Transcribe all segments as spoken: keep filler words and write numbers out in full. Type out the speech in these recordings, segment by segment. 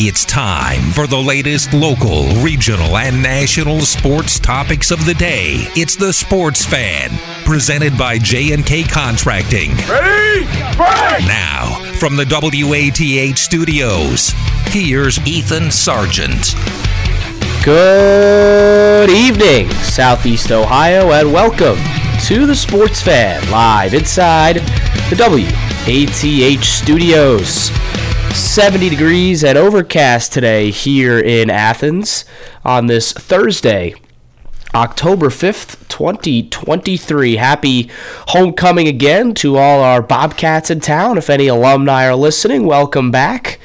It's time for the latest local, regional, and national sports topics of the day. It's the Sports Fan, presented by J and K Contracting. Ready? Break! Now, from the W A T H studios, here's Ethan Sargent. Good evening, Southeast Ohio, and welcome to the Sports Fan, live inside the W A T H studios. seventy degrees and overcast today here in Athens on this Thursday, October fifth, twenty twenty-three. Happy homecoming again to all our Bobcats in town. If any alumni are listening, welcome back.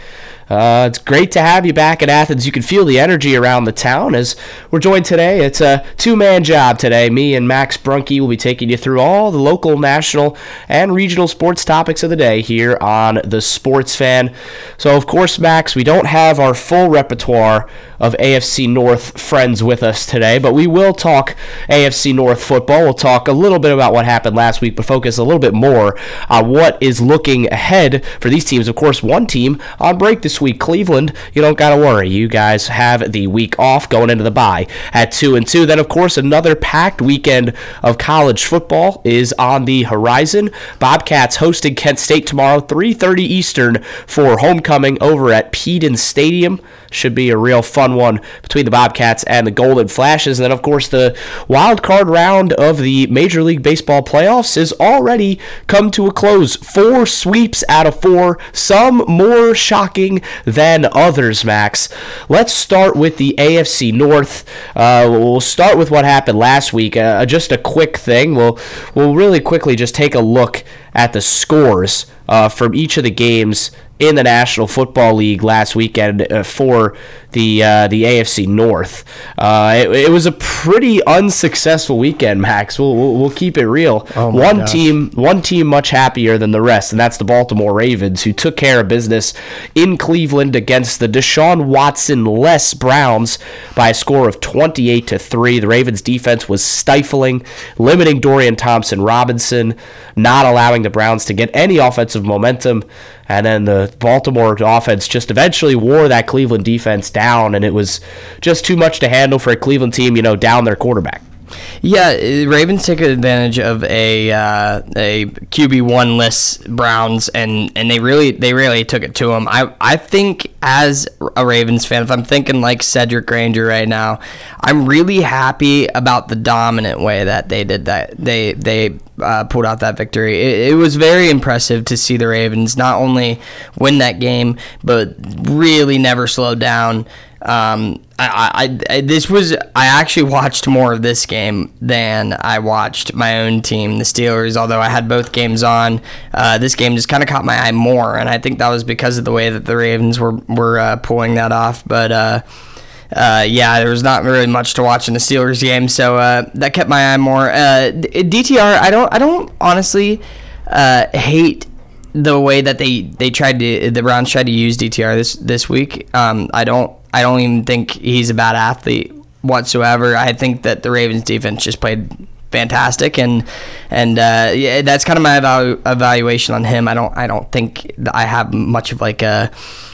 Uh, it's great to have you back in Athens. You can feel the energy around the town as we're joined today. It's a two-man job today. Me and Max Brunke will be taking you through all the local, national, and regional sports topics of the day here on The Sports Fan. So, of course, Max, we don't have our full repertoire of A F C North friends with us today, but we will talk A F C North football. We'll talk a little bit about what happened last week, but focus a little bit more on what is looking ahead for these teams. Of course, one team on break this week, Cleveland. You don't got to worry. You guys have the week off going into the bye at two and two. Then, of course, another packed weekend of college football is on the horizon. Bobcats hosting Kent State tomorrow, three thirty Eastern for homecoming over at Peden Stadium. Should be a real fun one between the Bobcats and the Golden Flashes. And then, of course, the wild card round of the Major League Baseball playoffs has already come to a close. Four sweeps out of four, some more shocking than others, Max. Let's start with the A F C North. Uh, we'll start with what happened last week. Uh, just a quick thing. We'll, we'll really quickly just take a look at the scores uh, from each of the games in the National Football League last weekend uh, for the uh, the A F C North. Uh, it, it was a pretty unsuccessful weekend, Max. We'll we'll, we'll keep it real. Oh one gosh. team, one team much happier than the rest, and that's the Baltimore Ravens, who took care of business in Cleveland against the Deshaun Watson-less Browns by a score of twenty-eight to three. The Ravens' defense was stifling, limiting Dorian Thompson-Robinson, not allowing the Browns to get any offensive momentum. And then the Baltimore offense just eventually wore that Cleveland defense down, and it was just too much to handle for a Cleveland team, you know, down their quarterback. Yeah, Ravens took advantage of a uh, a Q B one-less Browns, and, and they really they really took it to them. I, I think as a Ravens fan, if I'm thinking like Cedric Granger right now, I'm really happy about the dominant way that they did that. They they uh, pulled out that victory. It, it was very impressive to see the Ravens not only win that game, but really never slow down. Um, I, I, I, this was, I actually watched more of this game than I watched my own team, the Steelers, although I had both games on. Uh, this game just kind of caught my eye more, and I think that was because of the way that the Ravens were, were, uh, pulling that off. But, uh, uh, yeah, there was not really much to watch in the Steelers game. So, uh, that kept my eye more. Uh, D T R, I don't, I don't honestly, uh, hate the way that they, they tried to, the Browns tried to use D T R this, this week. Um, I don't. I don't even think he's a bad athlete whatsoever. I think that the Ravens defense just played fantastic, and and uh, yeah, that's kind of my evalu- evaluation on him. I don't I don't think I have much of like a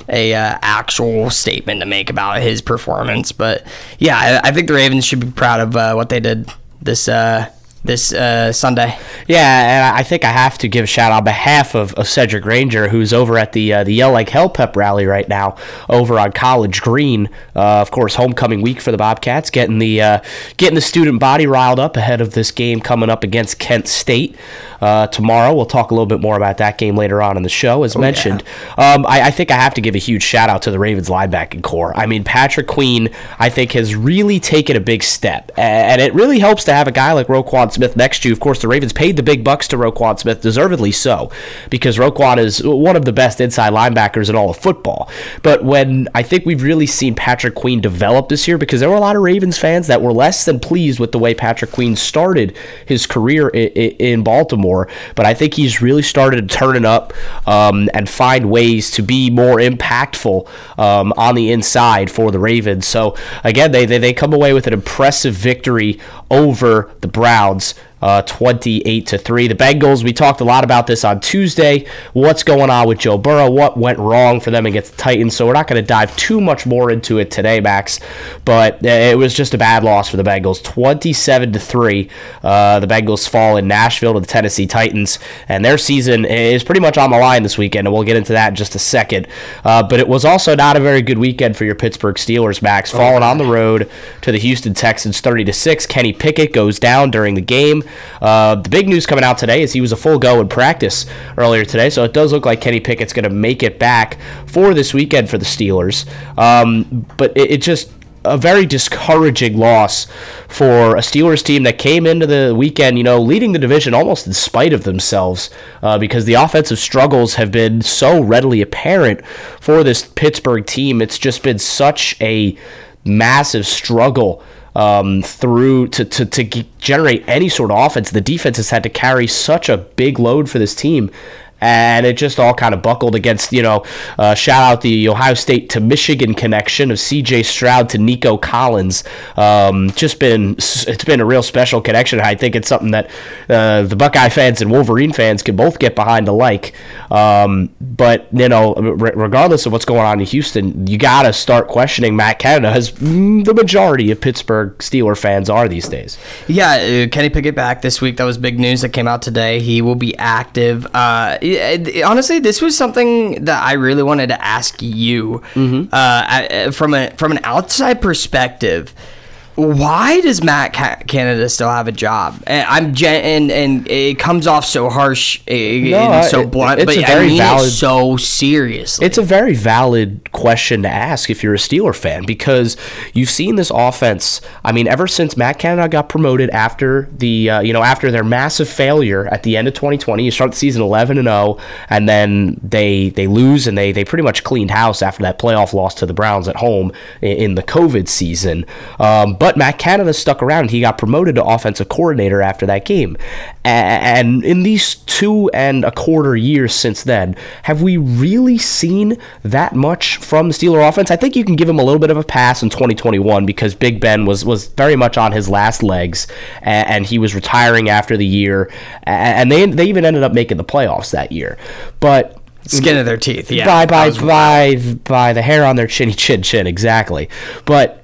a uh, actual statement to make about his performance, but yeah, I, I think the Ravens should be proud of uh, what they did this. Uh, This uh, Sunday. Yeah, and I think I have to give a shout out on behalf of, of Cedric Granger, who's over at the uh, the Yell Like Hell Pep Rally right now over on College Green. Uh, of course, homecoming week for the Bobcats, getting the uh, getting the student body riled up ahead of this game coming up against Kent State uh, tomorrow. We'll talk a little bit more about that game later on in the show, as oh, mentioned. Yeah. Um, I, I think I have to give a huge shout out to the Ravens linebacking corps. I mean, Patrick Queen, I think, has really taken a big step, and it really helps to have a guy like Roquan Roquan Smith next to you. Of course, the Ravens paid the big bucks to Roquan Smith, deservedly so, because Roquan is one of the best inside linebackers in all of football. But when I think we've really seen Patrick Queen develop this year, because there were a lot of Ravens fans that were less than pleased with the way Patrick Queen started his career in, in Baltimore, but I think he's really started to turn it up um, and find ways to be more impactful um, on the inside for the Ravens. So again, they, they, they come away with an impressive victory over the Browns, uh, twenty-eight to three. The Bengals, we talked a lot about this on Tuesday, what's going on with Joe Burrow, what went wrong for them against the Titans, so we're not going to dive too much more into it today, Max, but it was just a bad loss for the Bengals, twenty-seven to three. Uh, the Bengals fall in Nashville to the Tennessee Titans, and their season is pretty much on the line this weekend, and we'll get into that in just a second, uh, but it was also not a very good weekend for your Pittsburgh Steelers, Max, falling on the road to the Houston Texans, thirty to six. Kenny Pickett goes down during the game. Uh, the big news coming out today is he was a full go in practice earlier today, so it does look like Kenny Pickett's going to make it back for this weekend for the Steelers. Um, but it, it just a very discouraging loss for a Steelers team that came into the weekend, you know, leading the division almost in spite of themselves, uh, because the offensive struggles have been so readily apparent for this Pittsburgh team. It's just been such a massive struggle Um, through to, to to generate any sort of offense. The defense has had to carry such a big load for this team, and it just all kind of buckled against, you know, uh, shout out the Ohio State to Michigan connection of C J. Stroud to Nico Collins. Um, just been, it's been a real special connection. I think it's something that uh, the Buckeye fans and Wolverine fans can both get behind alike. Um, but, you know, re- regardless of what's going on in Houston, you got to start questioning Matt Canada, as the majority of Pittsburgh Steelers fans are these days. Yeah, Kenny Pickett back this week. That was big news that came out today. He will be active. Uh, Honestly, this was something that I really wanted to ask you, mm-hmm. uh, I, from a from an outside perspective. Why does Matt Canada still have a job? And I'm gen- and and it comes off so harsh and no, so blunt, it, it's but a very I mean valid, it so seriously. It's a very valid question to ask if you're a Steeler fan, because you've seen this offense. I mean, ever since Matt Canada got promoted after the uh, you know after their massive failure at the end of twenty twenty, you start the season eleven and oh, and then they they lose and they they pretty much cleaned house after that playoff loss to the Browns at home in, in the COVID season, um, but. But Matt Canada stuck around. He got promoted to offensive coordinator after that game. And in these two and a quarter years since then, have we really seen that much from the Steeler offense? I think you can give him a little bit of a pass in twenty twenty-one because Big Ben was, was very much on his last legs, and he was retiring after the year. And they they even ended up making the playoffs that year. But skin of their teeth, yeah. By, by, by, by the hair on their chinny chin chin, exactly. But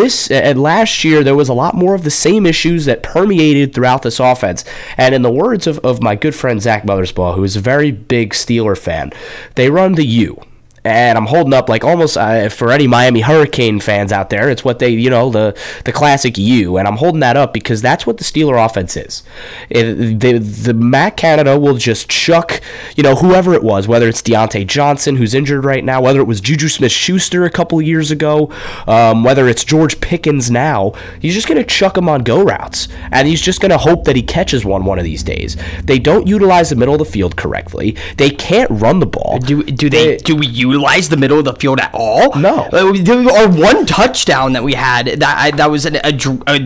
This and last year, there was a lot more of the same issues that permeated throughout this offense. And in the words of, of my good friend Zach Mothersbaugh, who is a very big Steeler fan, they run the U. And I'm holding up like almost uh, for any Miami Hurricane fans out there, it's what they, you know, the the classic U. And I'm holding that up because that's what the Steeler offense is. It, the, the Matt Canada will just chuck, you know, whoever it was, whether it's Deontay Johnson, who's injured right now, whether it was Juju Smith-Schuster a couple of years ago, um, whether it's George Pickens now, he's just going to chuck him on go routes. And he's just going to hope that he catches one one of these days. They don't utilize the middle of the field correctly. They can't run the ball. Do, do they? Do we utilize Utilize the middle of the field at all? No. Our one touchdown that we had that that was an, a, a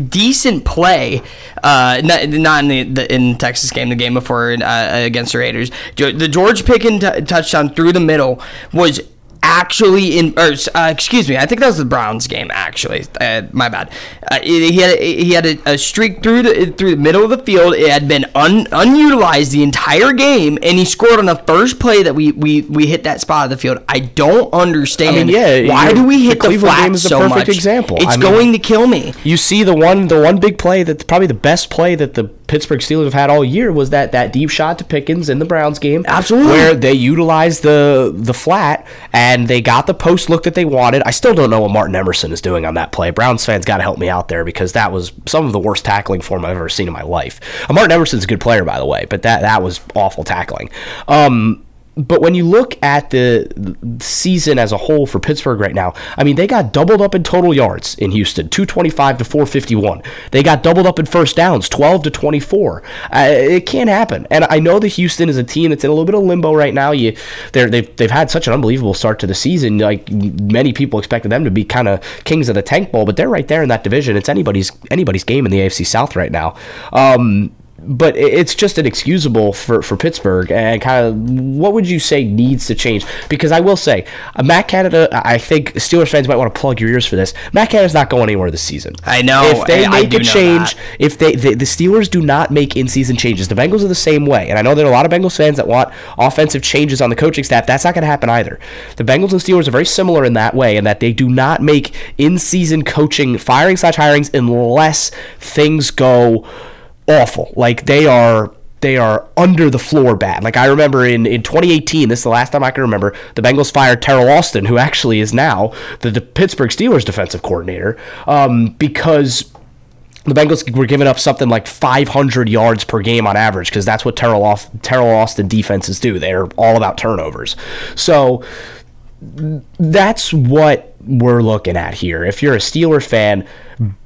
decent play, uh, not, not in the, the in Texas game, the game before uh, against the Raiders. The George Pickens t- touchdown through the middle was actually in. Or, uh, excuse me, I think that was the Browns game. Actually, uh, my bad. Uh, he had he had a, a streak through the through the middle of the field. It had been un, unutilized the entire game, and he scored on the first play that we we, we hit that spot of the field. I don't understand. I mean, yeah, why do we hit the, the flat game is so perfect much? Example. It's I mean, going to kill me. You see the one the one big play that probably the best play that the Pittsburgh Steelers have had all year was that, that deep shot to Pickens in the Browns game. Absolutely. Where they utilized the the flat and they got the post look that they wanted. I still don't know what Martin Emerson is doing on that play. Browns fans got to help me out there because that was some of the worst tackling form I've ever seen in my life. Uh, Martin Emerson's a good player, by the way, but that, that was awful tackling. Um, But when you look at the season as a whole for Pittsburgh right now, I mean, they got doubled up in total yards in Houston, two twenty-five to four fifty-one. They got doubled up in first downs, twelve to twenty-four. Uh, it can't happen. And I know that Houston is a team that's in a little bit of limbo right now. You, they're, they've, they've had such an unbelievable start to the season. Like, many people expected them to be kind of kings of the tank bowl, but they're right there in that division. It's anybody's anybody's game in the A F C South right now. Um But it's just inexcusable for, for Pittsburgh, and kind of what would you say needs to change? Because I will say, Matt Canada, I think Steelers fans might want to plug your ears for this. Matt Canada's not going anywhere this season. I know. If they I, make I a change, if they, they the Steelers do not make in-season changes, the Bengals are the same way. And I know there are a lot of Bengals fans that want offensive changes on the coaching staff. That's not going to happen either. The Bengals and Steelers are very similar in that way, in that they do not make in-season coaching firing slash hirings unless things go awful. Like, they are they are under the floor bad. Like, I remember in, in twenty eighteen, this is the last time I can remember, the Bengals fired Terrell Austin, who actually is now the, the Pittsburgh Steelers defensive coordinator, um, because the Bengals were giving up something like five hundred yards per game on average, because that's what Terrell, off, Terrell Austin defenses do. They're all about turnovers. So that's what we're looking at here. If you're a Steelers fan,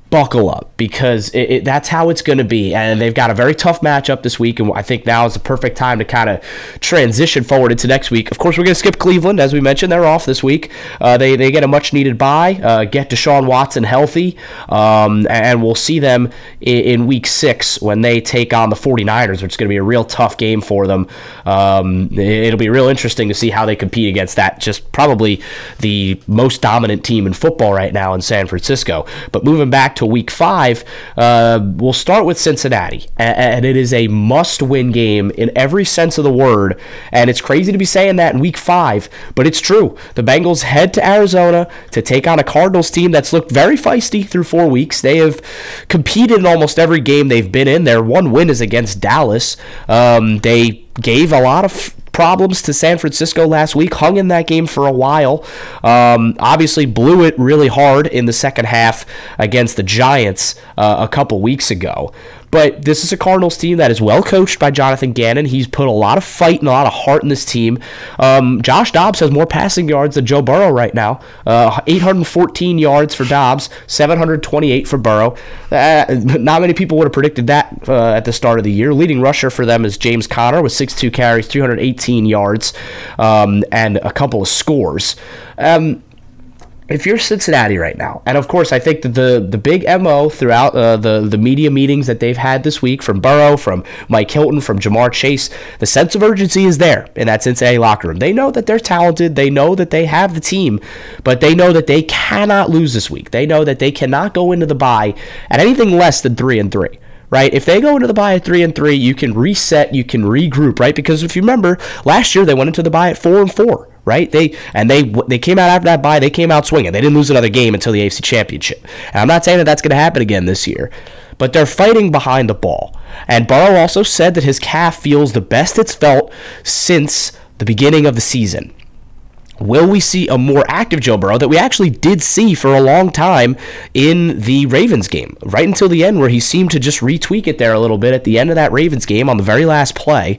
buckle up, because it, it, that's how it's going to be. And they've got a very tough matchup this week, and I think now is the perfect time to kind of transition forward into next week. Of course, we're going to skip Cleveland. As we mentioned, they're off this week. Uh, they, they get a much-needed bye, uh, get Deshaun Watson healthy, um, and we'll see them in, in Week six when they take on the 49ers, which is going to be a real tough game for them. Um, it, it'll be real interesting to see how they compete against that, just probably the most dominant team in football right now in San Francisco. But moving back to week five, uh, we'll start with Cincinnati, and it is a must-win game in every sense of the word, and it's crazy to be saying that in week five, but it's true. The Bengals head to Arizona to take on a Cardinals team that's looked very feisty through four weeks. They have competed in almost every game they've been in. Their one win is against Dallas. Um, they gave a lot of problems to San Francisco last week, hung in that game for a while, um, obviously blew it really hard in the second half against the Giants uh, a couple weeks ago. But this is a Cardinals team that is well coached by Jonathan Gannon. He's put a lot of fight and a lot of heart in this team. Um, Josh Dobbs has more passing yards than Joe Burrow right now. Uh, eight hundred fourteen yards for Dobbs, seven hundred twenty-eight for Burrow. Uh, not many people would have predicted that uh, at the start of the year. Leading rusher for them is James Conner with sixty-two carries, three hundred eighteen yards, um, and a couple of scores. Um If you're Cincinnati right now, and of course I think that the, the big M O throughout uh, the, the media meetings that they've had this week from Burrow, from Mike Hilton, from Jamar Chase, the sense of urgency is there in that Cincinnati locker room. They know that they're talented. They know that they have the team, but they know that they cannot lose this week. They know that they cannot go into the bye at anything less than three and three. Right? If they go into the bye at three and three, you can reset, you can regroup, right? Because if you remember, last year they went into the bye at four and four, right? They and they they came out after that bye, they came out swinging. They didn't lose another game until the A F C Championship. And I'm not saying that that's going to happen again this year, but they're fighting behind the ball. And Burrow also said that his calf feels the best it's felt since the beginning of the season. Will we see a more active Joe Burrow that we actually did see for a long time in the Ravens game, right until the end where he seemed to just retweak it there a little bit at the end of that Ravens game on the very last play?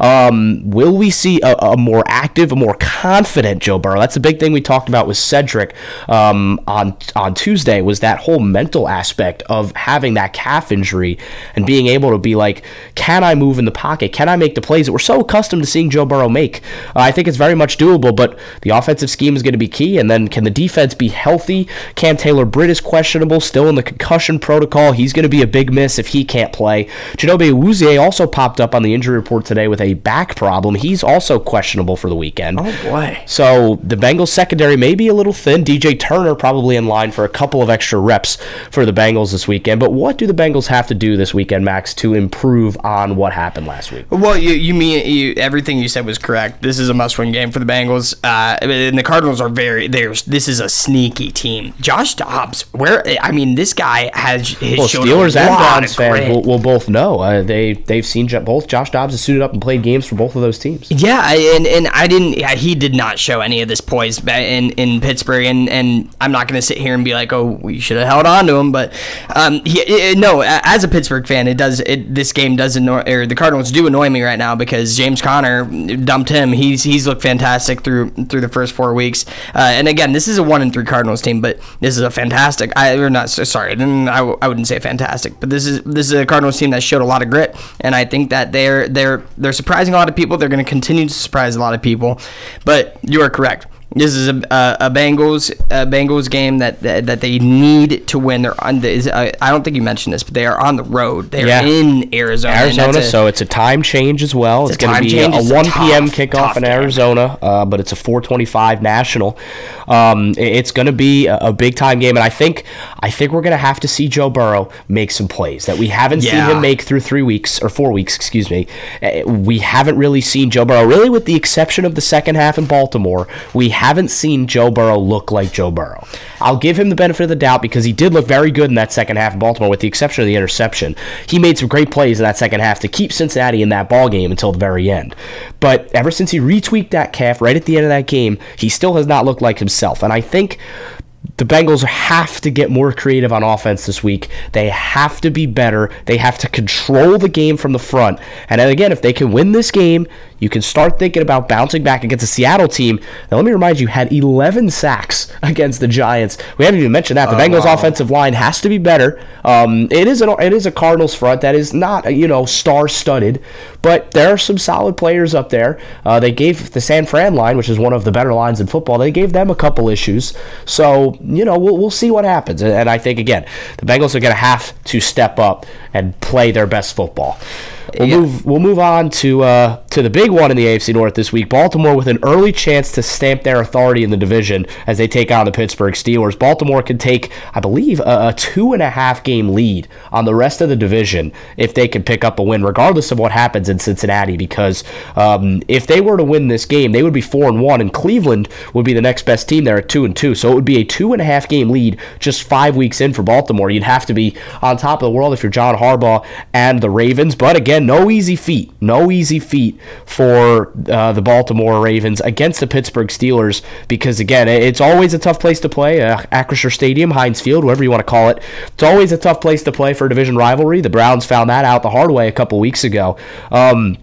Um, will we see a, a more active, a more confident Joe Burrow? That's the big thing we talked about with Cedric um, on, on Tuesday, was that whole mental aspect of having that calf injury and being able to be like, can I move in the pocket? Can I make the plays that we're so accustomed to seeing Joe Burrow make? Uh, I think it's very much doable, but the offensive scheme is going to be key, and then can the defense be healthy? Cam Taylor-Britt is questionable, still in the concussion protocol. He's going to be a big miss if he can't play. Genobe Awuzie also popped up on the injury report today with a back problem. He's also questionable for the weekend. Oh, boy. So the Bengals secondary may be a little thin. D J Turner probably in line for a couple of extra reps for the Bengals this weekend. But what do the Bengals have to do this weekend, Max, to improve on what happened last week? Well, you, you mean you, everything you said was correct. This is a must-win game for the Bengals. Uh, Uh, and the Cardinals are very, there's, this is a sneaky team. Josh Dobbs, where, I mean, this guy has his well, Steelers and Browns fans will, will both know. Uh, they, they've seen both. Josh Dobbs has suited up and played games for both of those teams. Yeah, and, and I didn't, he did not show any of this poise in, in Pittsburgh, and, and I'm not going to sit here and be like, oh, we should have held on to him, but um, he, it, no, as a Pittsburgh fan, it does, it, this game does annoy, or the Cardinals do annoy me right now because James Conner dumped him. He's, he's looked fantastic through, through the first four weeks. Uh, and again, this is a one and three Cardinals team, but this is a fantastic, I, or not, sorry, I, I wouldn't say fantastic, but this is, this is a Cardinals team that showed a lot of grit, and I think that they're, they're, they're surprising a lot of people. They're going to continue to surprise a lot of people, but you are correct. This is a, a Bengals a Bengals game that, that that they need to win. They're on the, I don't think you mentioned this, but they are on the road. They're yeah. in Arizona. Arizona, a, so it's a time change as well. It's, it's going to be a, a one p.m. kickoff in Arizona, uh, but it's a four twenty-five national. Um, it's going to be a, a big time game, and I think I think we're going to have to see Joe Burrow make some plays that we haven't yeah. seen him make through three weeks or four weeks. Excuse me, we haven't really seen Joe Burrow, really, with the exception of the second half in Baltimore. We haven't seen Joe Burrow look like Joe Burrow. I'll give him the benefit of the doubt because he did look very good in that second half in Baltimore, with the exception of the interception. He made some great plays in that second half to keep Cincinnati in that ball game until the very end. But ever since he retweaked that calf right at the end of that game, he still has not looked like himself. And I think the Bengals have to get more creative on offense this week. They have to be better. They have to control the game from the front. And then again, if they can win this game, you can start thinking about bouncing back against a Seattle team. Now, let me remind you, had eleven sacks against the Giants. We haven't even mentioned that. The oh, Bengals' wow. offensive line has to be better. Um, it is an, it is a Cardinals front that is not, you know, star-studded, but there are some solid players up there. Uh, they gave the San Fran line, which is one of the better lines in football, they gave them a couple issues. So, you know, we'll we'll see what happens. And I think, again, the Bengals are going to have to step up and play their best football. We'll, yeah. move, we'll move on to uh, to the big one in the A F C North this week. Baltimore with an early chance to stamp their authority in the division as they take on the Pittsburgh Steelers. Baltimore could take, I believe, a, a two-and-a-half-game lead on the rest of the division if they can pick up a win, regardless of what happens in Cincinnati, because um, if they were to win this game, they would be four and one, and Cleveland would be the next best team there at two and two. So it would be a two-and-a-half-game lead just five weeks in for Baltimore. You'd have to be on top of the world if you're John Harbaugh and the Ravens. But again, no easy feat. No easy feat for uh, the Baltimore Ravens against the Pittsburgh Steelers because, again, it's always a tough place to play. Uh, Acrisure Stadium, Heinz Field, whatever you want to call it. It's always a tough place to play for a division rivalry. The Browns found that out the hard way a couple weeks ago. Um...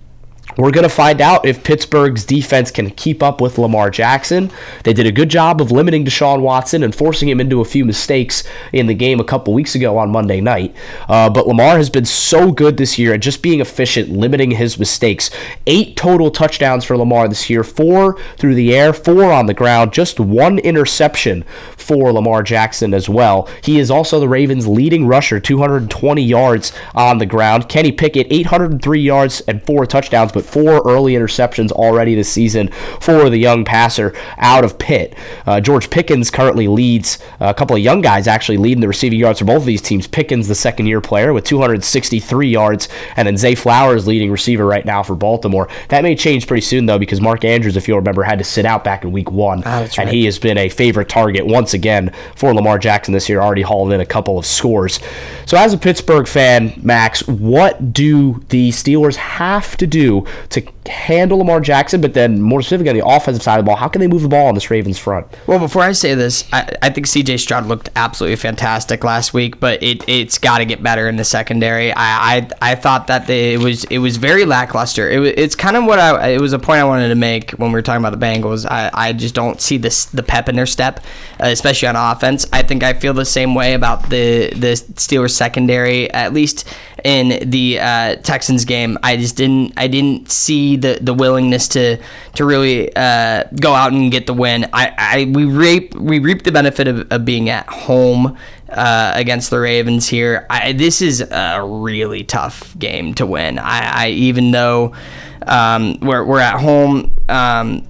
We're going to find out if Pittsburgh's defense can keep up with Lamar Jackson. They did a good job of limiting Deshaun Watson and forcing him into a few mistakes in the game a couple weeks ago on Monday night. Uh, but Lamar has been so good this year at just being efficient, limiting his mistakes. Eight total touchdowns for Lamar this year, four through the air, four on the ground, just one interception for Lamar Jackson as well. He is also the Ravens' leading rusher, two hundred twenty yards on the ground. Kenny Pickett, eight hundred three yards and four touchdowns, but four early interceptions already this season for the young passer out of Pitt. Uh, George Pickens currently leads, uh, a couple of young guys actually leading the receiving yards for both of these teams. Pickens, the second-year player, with two hundred sixty-three yards, and then Zay Flowers, leading receiver right now for Baltimore. That may change pretty soon, though, because Mark Andrews, if you'll remember, had to sit out back in week one, oh, that's right. and he has been a favorite target once again for Lamar Jackson this year, already hauled in a couple of scores. So as a Pittsburgh fan, Max, what do the Steelers have to do to handle Lamar Jackson, but then more specifically on the offensive side of the ball, how can they move the ball on this Ravens front? Well, before I say this, I, I think C J. Stroud looked absolutely fantastic last week, but it, it's got to get better in the secondary. I I, I thought that they, it was it was very lackluster. It, it's kind of what I it was a point I wanted to make when we were talking about the Bengals. I, I just don't see this the pep in their step, uh, especially on offense. I think I feel the same way about the the Steelers secondary, at least in the uh, Texans game. I just didn't I didn't see the, the willingness to to really uh, go out and get the win. I, I we reap we reap the benefit of, of being at home uh, against the Ravens here. I, this is a really tough game to win. I, I even though um, we're we're at home. Um,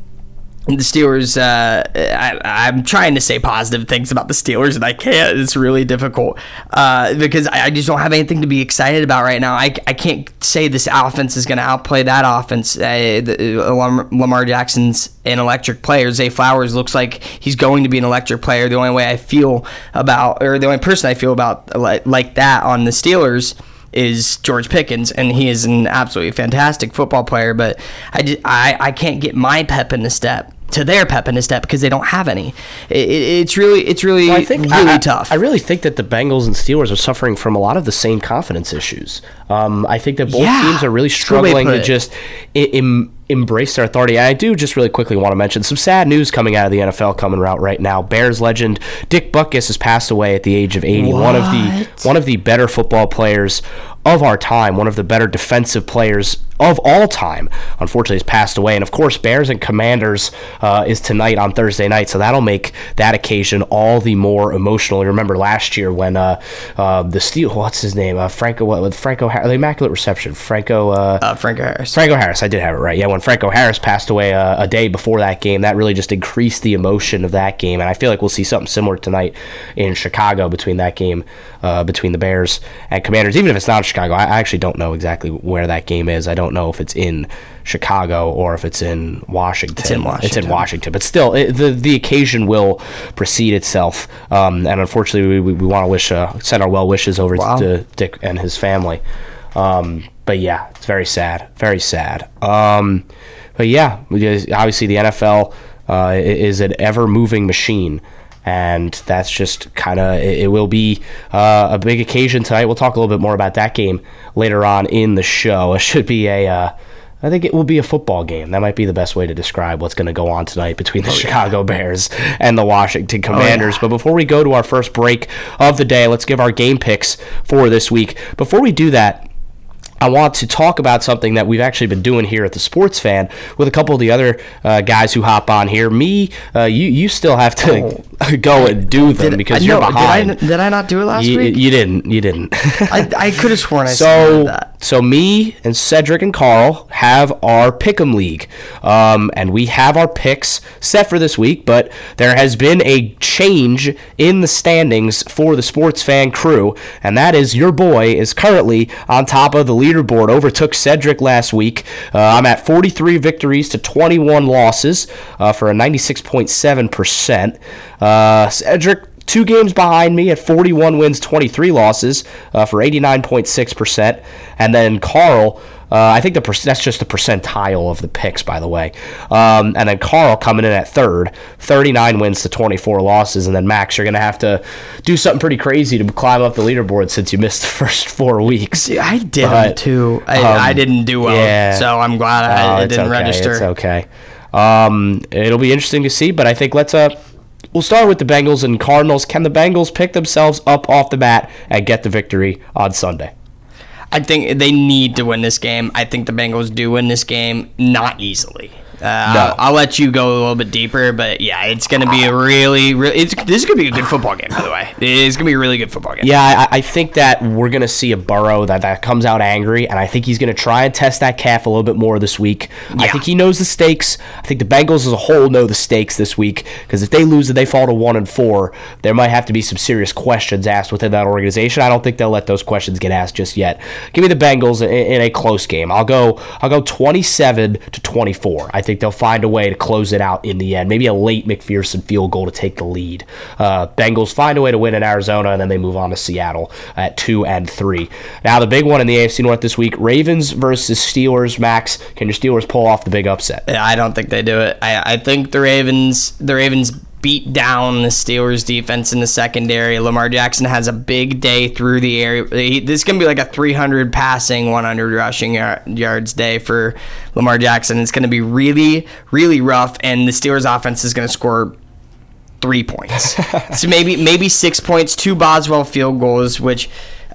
The Steelers, uh, I, I'm trying to say positive things about the Steelers, and I can't. It's really difficult uh, because I, I just don't have anything to be excited about right now. I, I can't say this offense is going to outplay that offense. Uh, the, Lamar, Lamar Jackson's an electric player. Zay Flowers looks like he's going to be an electric player. The only way I feel about, or the only person I feel about like, like that on the Steelers is George Pickens, and he is an absolutely fantastic football player, but I, just, I, I can't get my pep in the step. to their pep in a step because they don't have any. It, it, it's really, it's really, well, I think, really I, tough. I really think that the Bengals and Steelers are suffering from a lot of the same confidence issues. Um, I think that both yeah. teams are really struggling to just em- embrace their authority. And I do just really quickly want to mention some sad news coming out of the N F L coming out right now. Bears legend Dick Butkus has passed away at the age of eighty. What? One of the one of the better football players of our time, one of the better defensive players of all time, unfortunately has passed away. And of course, Bears and Commanders uh, is tonight on Thursday night, so that'll make that occasion all the more emotional. You remember last year when uh, uh, the Steel, what's his name, uh, Franco, what, with Franco, the Immaculate Reception, Franco, uh, uh, Franco Harris, Franco Harris. I did have it right, yeah. When Franco Harris passed away uh, a day before that game, that really just increased the emotion of that game, and I feel like we'll see something similar tonight in Chicago between that game uh, between the Bears and Commanders. Even if it's not in Chicago, I actually don't know exactly where that game is. I don't. Don't know if it's in Chicago or if it's in Washington. It's in Washington. It's in Washington. But still, it, the the occasion will precede itself. Um, and unfortunately, we, we want to wish uh, send our well wishes over wow. to Dick and his family. Um, but yeah, it's very sad, very sad. Um, but yeah, obviously the N F L uh, is an ever moving machine. And that's just kind of, it, it will be uh, a big occasion tonight. We'll talk a little bit more about that game later on in the show. It should be a, uh, I think it will be a football game. That might be the best way to describe what's going to go on tonight between the oh, Chicago yeah. Bears and the Washington Commanders. Oh, yeah. But before we go to our first break of the day, let's give our game picks for this week. Before we do that, I want to talk about something that we've actually been doing here at The Sports Fan with a couple of the other uh, guys who hop on here. Me, uh, you you still have to oh, go and do them did, because I, you're no, behind. Did I, did I not do it last you, week? You didn't. You didn't. I, I could have sworn I so, said that. So me and Cedric and Carl have our Pick'em League, um, and we have our picks set for this week, but there has been a change in the standings for the Sports Fan crew, and that is your boy is currently on top of the league. Leaderboard, overtook Cedric last week. Uh, I'm at forty-three victories to twenty-one losses uh, for a ninety-six point seven percent. Uh, Cedric, two games behind me at forty-one wins, twenty-three losses uh, for eighty-nine point six percent. And then Carl, uh, I think the per- that's just the percentile of the picks, by the way. Um, and then Carl coming in at third, thirty-nine wins to twenty-four losses. And then Max, you're going to have to do something pretty crazy to climb up the leaderboard since you missed the first four weeks. Dude, I did but, too. I, um, I didn't do well, yeah. so I'm glad I, oh, I didn't okay, register. It's okay. Um, it'll be interesting to see, but I think let's uh. We'll start with the Bengals and Cardinals. Can the Bengals pick themselves up off the bat and get the victory on Sunday? I think they need to win this game. I think the Bengals do win this game, not easily. Uh, no. I'll, I'll let you go a little bit deeper, but yeah, it's going to be a really, really it's, this is going to be a good football game, by the way. It's going to be a really good football game. Yeah, I, I think that we're going to see a Burrow that, that comes out angry, and I think he's going to try and test that calf a little bit more this week. Yeah. I think he knows the stakes. I think the Bengals as a whole know the stakes this week, because if they lose and they fall to one and four, there might have to be some serious questions asked within that organization. I don't think they'll let those questions get asked just yet. Give me the Bengals in, in a close game. I'll go, I'll go twenty-seven to twenty-four. I I think they'll find a way to close it out in the end. Maybe a late McPherson field goal to take the lead. Uh, Bengals find a way to win in Arizona, and then they move on to Seattle at two and three. Now, the big one in the A F C North this week, Ravens versus Steelers. Max, can your Steelers pull off the big upset? I don't think they do it. I, I think the Ravens, the Ravens beat down the Steelers defense in the secondary. Lamar Jackson has a big day through the air. This is going to be like a three hundred passing, one hundred rushing yards day for Lamar Jackson. It's going to be really, really rough, and the Steelers offense is going to score three points. So maybe maybe six points, two Boswell field goals, which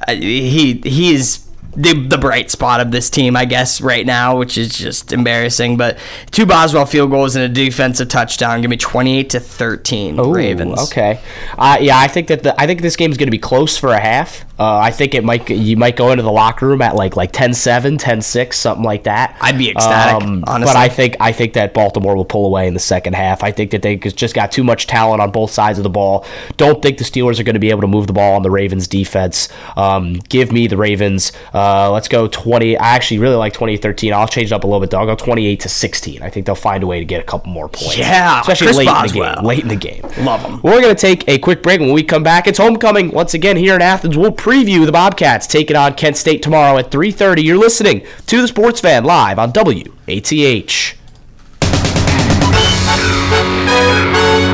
he he is The, the bright spot of this team, I guess, right now, which is just embarrassing. But two Boswell field goals and a defensive touchdown. Give me twenty-eight to thirteen Ravens. Okay, uh, yeah, I think that the, I think this game is going to be close for a half. Uh, I think it might you might go into the locker room at like like ten seven, ten six, something like that. I'd be ecstatic, um, honestly. But I think I think that Baltimore will pull away in the second half. I think that they just got too much talent on both sides of the ball. Don't think the Steelers are going to be able to move the ball on the Ravens defense. Um, give me the Ravens. Uh, let's go twenty. I actually really like twenty-eight thirteen. I'll change it up a little bit, though. I'll go twenty-eight to sixteen. I think they'll find a way to get a couple more points. Yeah, especially Chris late Boswell. in the game. Late in the game. Love them. We're going to take a quick break. When we come back, it's homecoming once again here in Athens. We'll pre- Preview the Bobcats taking on Kent State tomorrow at three thirty. You're listening to The Sports Fan live on W A T H.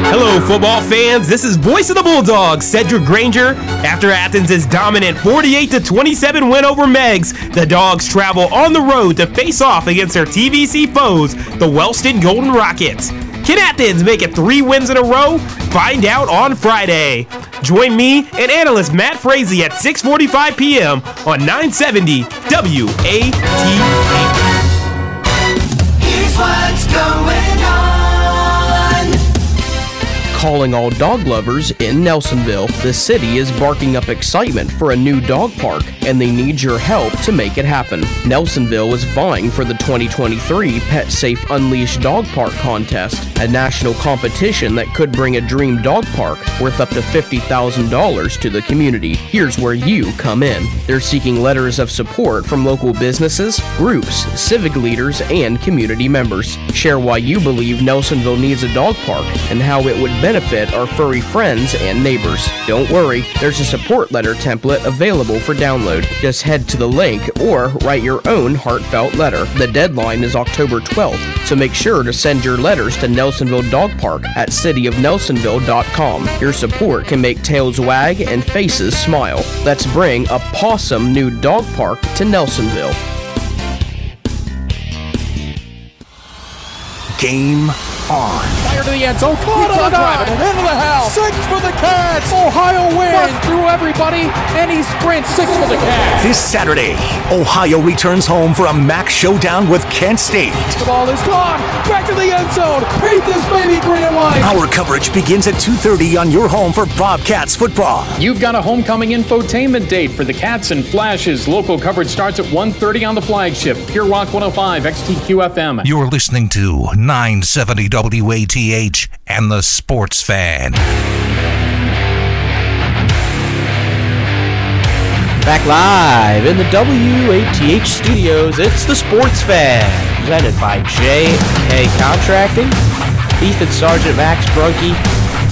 Hello, football fans. This is voice of the Bulldogs, Cedric Granger. After Athens' dominant forty-eight to twenty-seven win over Meigs, the Dogs travel on the road to face off against their T V C foes, the Wellston Golden Rockets. Can Athens make it three wins in a row? Find out on Friday. Join me and analyst Matt Frazee at six forty-five p.m. on nine seventy W A T H. Here's what's going on. Calling all dog lovers in Nelsonville. The city is barking up excitement for a new dog park, and they need your help to make it happen. Nelsonville is vying for the twenty twenty-three Pet Safe Unleashed Dog Park Contest, a national competition that could bring a dream dog park worth up to fifty thousand dollars to the community. Here's where you come in. They're seeking letters of support from local businesses, groups, civic leaders, and community members. Share why you believe Nelsonville needs a dog park and how it would benefit our furry friends and neighbors. Don't worry, there's a support letter template available for download. Just head to the link or write your own heartfelt letter. The deadline is October twelfth, so make sure to send your letters to Nelsonville Dog Park at city of nelsonville dot com. Your support can make tails wag and faces smile. Let's bring a pawsome new dog park to Nelsonville. Game on. Fire to the end zone. Caught on the drive. Into the house. Six for the Cats. Ohio wins. Through everybody, and he sprints. Six for the Cats. This Saturday, Ohio returns home for a M A C showdown with Kent State. The ball is caught. Back to the end zone. Paint this baby green and white. Our coverage begins at two thirty on your home for Bobcats football. You've got a homecoming infotainment date for the Cats and Flashes. Local coverage starts at one thirty on the flagship. Pure Rock one oh five, X T Q F M. You're listening to nine seventy W A T H and The Sports Fan. Back live in the W A T H studios, it's The Sports Fan, presented by J and K Contracting. Ethan Sargent, Max Brunke,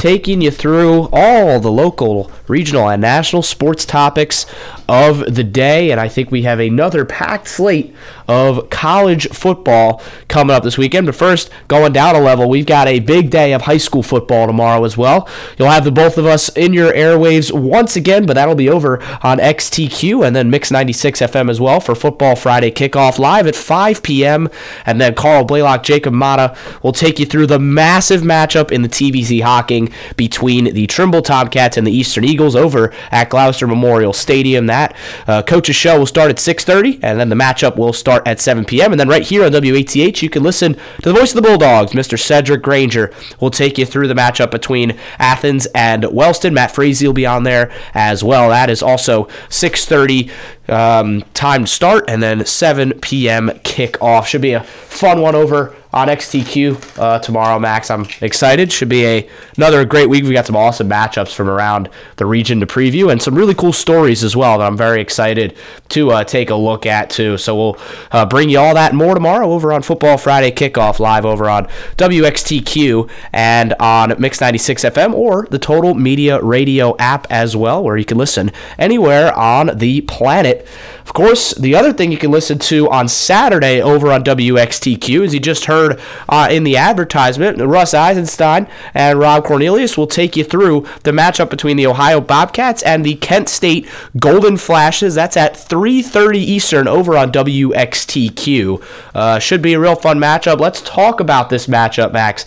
taking you through all the local, regional, and national sports topics of the day, and I think we have another packed slate of college football coming up this weekend. But first, going down a level, we've got a big day of high school football tomorrow as well. You'll have the both of us in your airwaves once again, but that'll be over on X T Q and then Mix ninety-six F M as well for Football Friday Kickoff live at five p.m. And then Carl Blaylock, Jacob Mata will take you through the massive matchup in the T V C Hocking between the Trimble Tomcats and the Eastern Eagles over at Gloucester Memorial Stadium. That uh, coach's show will start at six thirty, and then the matchup will start at seven p.m. And then right here on W A T H, you can listen to the voice of the Bulldogs, Mister Cedric Granger. Will take you through the matchup between Athens and Wellston. Matt Frazee will be on there as well. That is also six thirty um, time start, and then seven p.m. kickoff. Should be a fun one over on X T Q uh, tomorrow, Max. I'm excited. Should be a, another great week. We got some awesome matchups from around the region to preview, and some really cool stories as well that I'm very excited to uh, take a look at too. So we'll uh, bring you all that and more tomorrow over on Football Friday Kickoff live over on W X T Q and on Mix ninety-six F M or the Total Media Radio app as well, where you can listen anywhere on the planet. Of course, the other thing you can listen to on Saturday over on W X T Q, as you just heard uh, in the advertisement, Russ Eisenstein and Rob Cornelius will take you through the matchup between the Ohio Bobcats and the Kent State Golden Flashes. That's at three thirty Eastern over on W X T Q. Uh, should be a real fun matchup. Let's talk about this matchup, Max.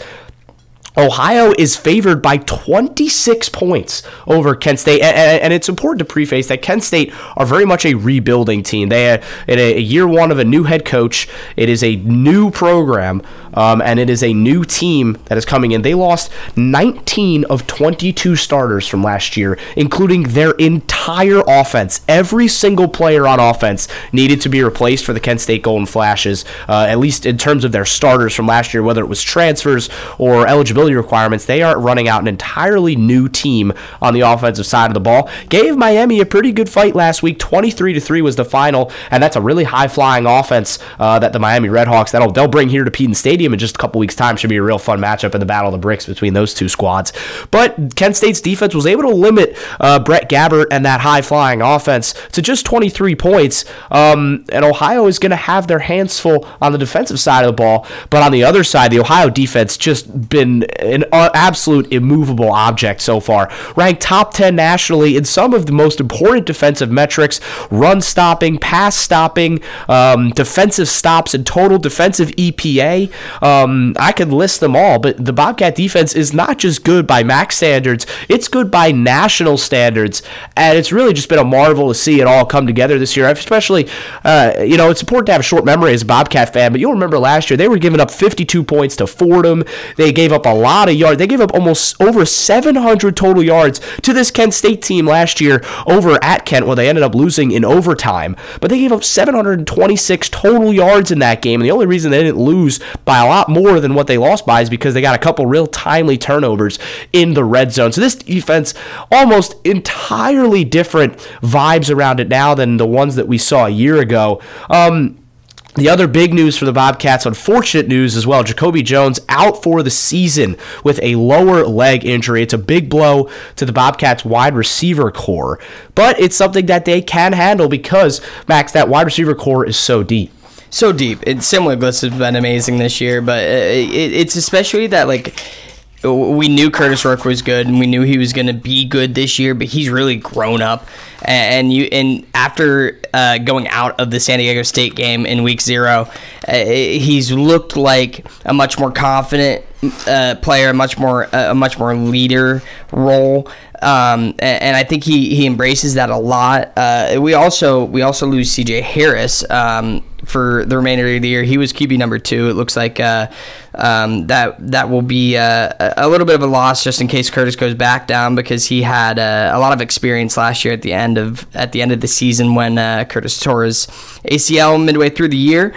Ohio is favored by twenty-six points over Kent State, and, and, and it's important to preface that Kent State are very much a rebuilding team. They are in a, a year one of a new head coach. It is a new program. um, and it is a new team that is coming in. They lost nineteen of twenty-two starters from last year, including their entire offense. Every single player on offense needed to be replaced for the Kent State Golden Flashes, uh, at least in terms of their starters from last year, whether it was transfers or eligibility requirements. They are running out an entirely new team on the offensive side of the ball. Gave Miami a pretty good fight last week. twenty-three to three was the final, and that's a really high-flying offense uh, that the Miami Redhawks, that'll, they'll bring here to Peden Stadium in just a couple weeks' time. Should be a real fun matchup in the Battle of the Bricks between those two squads. But Kent State's defense was able to limit uh, Brett Gabbert and that high-flying offense to just twenty-three points, um, and Ohio is going to have their hands full on the defensive side of the ball. But on the other side, the Ohio defense just been an absolute immovable object so far. Ranked top ten nationally in some of the most important defensive metrics: run stopping, pass stopping, um, defensive stops, and total defensive E P A. Um, I could list them all, but the Bobcat defense is not just good by M A C standards, it's good by national standards, and it's really just been a marvel to see it all come together this year. Especially, uh, you know, it's important to have a short memory as a Bobcat fan, but you'll remember last year, they were giving up fifty-two points to Fordham. They gave up a lot of yards. They gave up almost over seven hundred total yards to this Kent State team last year over at Kent, where they ended up losing in overtime. But they gave up seven hundred twenty-six total yards in that game, and the only reason they didn't lose by a lot more than what they lost by is because they got a couple real timely turnovers in the red zone. So this defense, almost entirely different vibes around it now than the ones that we saw a year ago. Um... The other big news for the Bobcats, unfortunate news as well, Jacoby Jones out for the season with a lower leg injury. It's a big blow to the Bobcats wide receiver core, but it's something that they can handle because, Max, that wide receiver core is so deep. So deep. It's similar. This has been amazing this year, but it's especially that, like, we knew Curtis Rourke was good, and we knew he was going to be good this year, but he's really grown up. And you, and after uh, going out of the San Diego State game in week zero, uh, he's looked like a much more confident uh, player, a much more a much more leader role. Um, and I think he, he embraces that a lot. Uh, we also we also lose C J. Harris um, for the remainder of the year. He was Q B number two. It looks like uh, um, that that will be uh, a little bit of a loss just in case Curtis goes back down, because he had uh, a lot of experience last year at the end of at the end of the season when uh, Curtis tore his A C L midway through the year.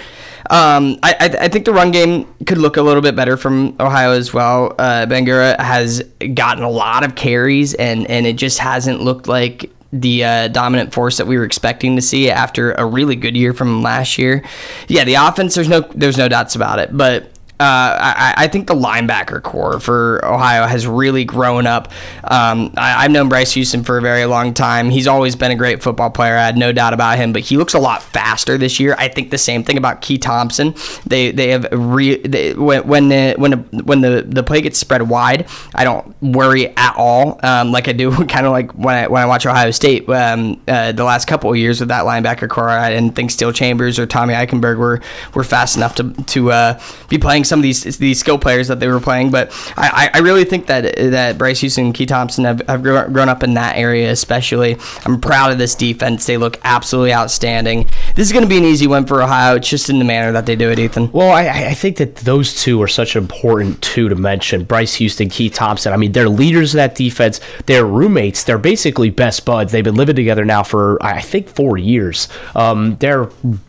Um, I, I, I think the run game could look a little bit better from Ohio as well. Uh, Bangura has gotten a lot of carries, and, and it just hasn't looked like the uh, dominant force that we were expecting to see after a really good year from last year. Yeah, the offense, there's no there's no doubts about it, but Uh, I, I think the linebacker core for Ohio has really grown up. Um, I, I've known Bryce Houston for a very long time. He's always been a great football player. I had no doubt about him, but he looks a lot faster this year. I think the same thing about Keith Thompson. They they have re they, when when the when the, when the, the play gets spread wide, I don't worry at all. Um, like I do, kind of like when I when I watch Ohio State um, uh, the last couple of years with that linebacker core. I didn't think Steele Chambers or Tommy Eichenberg were were fast enough to to uh, be playing some of these these skill players that they were playing, but I, I really think that that Bryce Houston and Key Thompson have, have grown up in that area especially. I'm proud of this defense. They look absolutely outstanding. This is going to be an easy win for Ohio. It's just in the manner that they do it, Ethan. Well, I, I think that those two are such an important two to mention. Bryce Houston, Key Thompson, I mean, they're leaders of that defense. They're roommates. They're basically best buds. They've been living together now for, I think, four years. Um, they're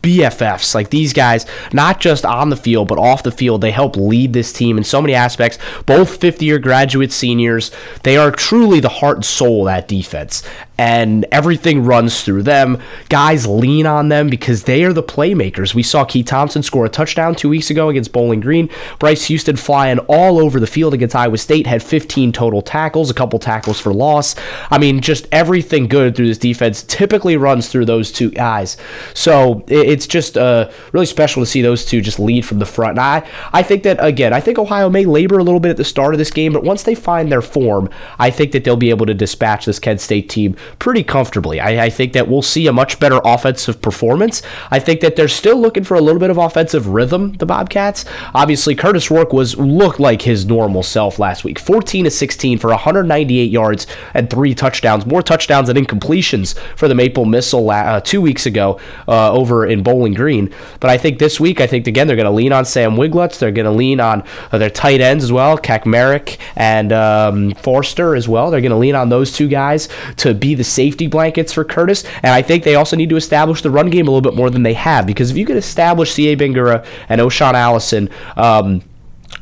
B F Fs. Like, these guys, not just on the field, but off the field, they help lead this team in so many aspects. Both fifth-year graduate seniors. They are truly the heart and soul of that defense, and everything runs through them. Guys lean on them because they are the playmakers. We saw Keith Thompson score a touchdown two weeks ago against Bowling Green. Bryce Houston flying all over the field against Iowa State, had fifteen total tackles, a couple tackles for loss. I mean, just everything good through this defense typically runs through those two guys. So it's just uh, really special to see those two just lead from the front. And I, I think that, again, I think Ohio may labor a little bit at the start of this game, but once they find their form, I think that they'll be able to dispatch this Kent State team pretty comfortably. I, I think that we'll see a much better offensive performance. I think that they're still looking for a little bit of offensive rhythm, the Bobcats. Obviously, Curtis Rourke was looked like his normal self last week. fourteen to sixteen for one hundred ninety-eight yards and three touchdowns. More touchdowns and incompletions for the Maple Missile uh, two weeks ago uh, over in Bowling Green. But I think this week, I think, again, they're going to lean on Sam Wiglutz. They're going to lean on uh, their tight ends as well, Kakmarek and um, Forster as well. They're going to lean on those two guys to be the safety blankets for Curtis. And I think they also need to establish the run game a little bit more than they have, because if you can establish C A. Bingura and O'Shawn Allison, um,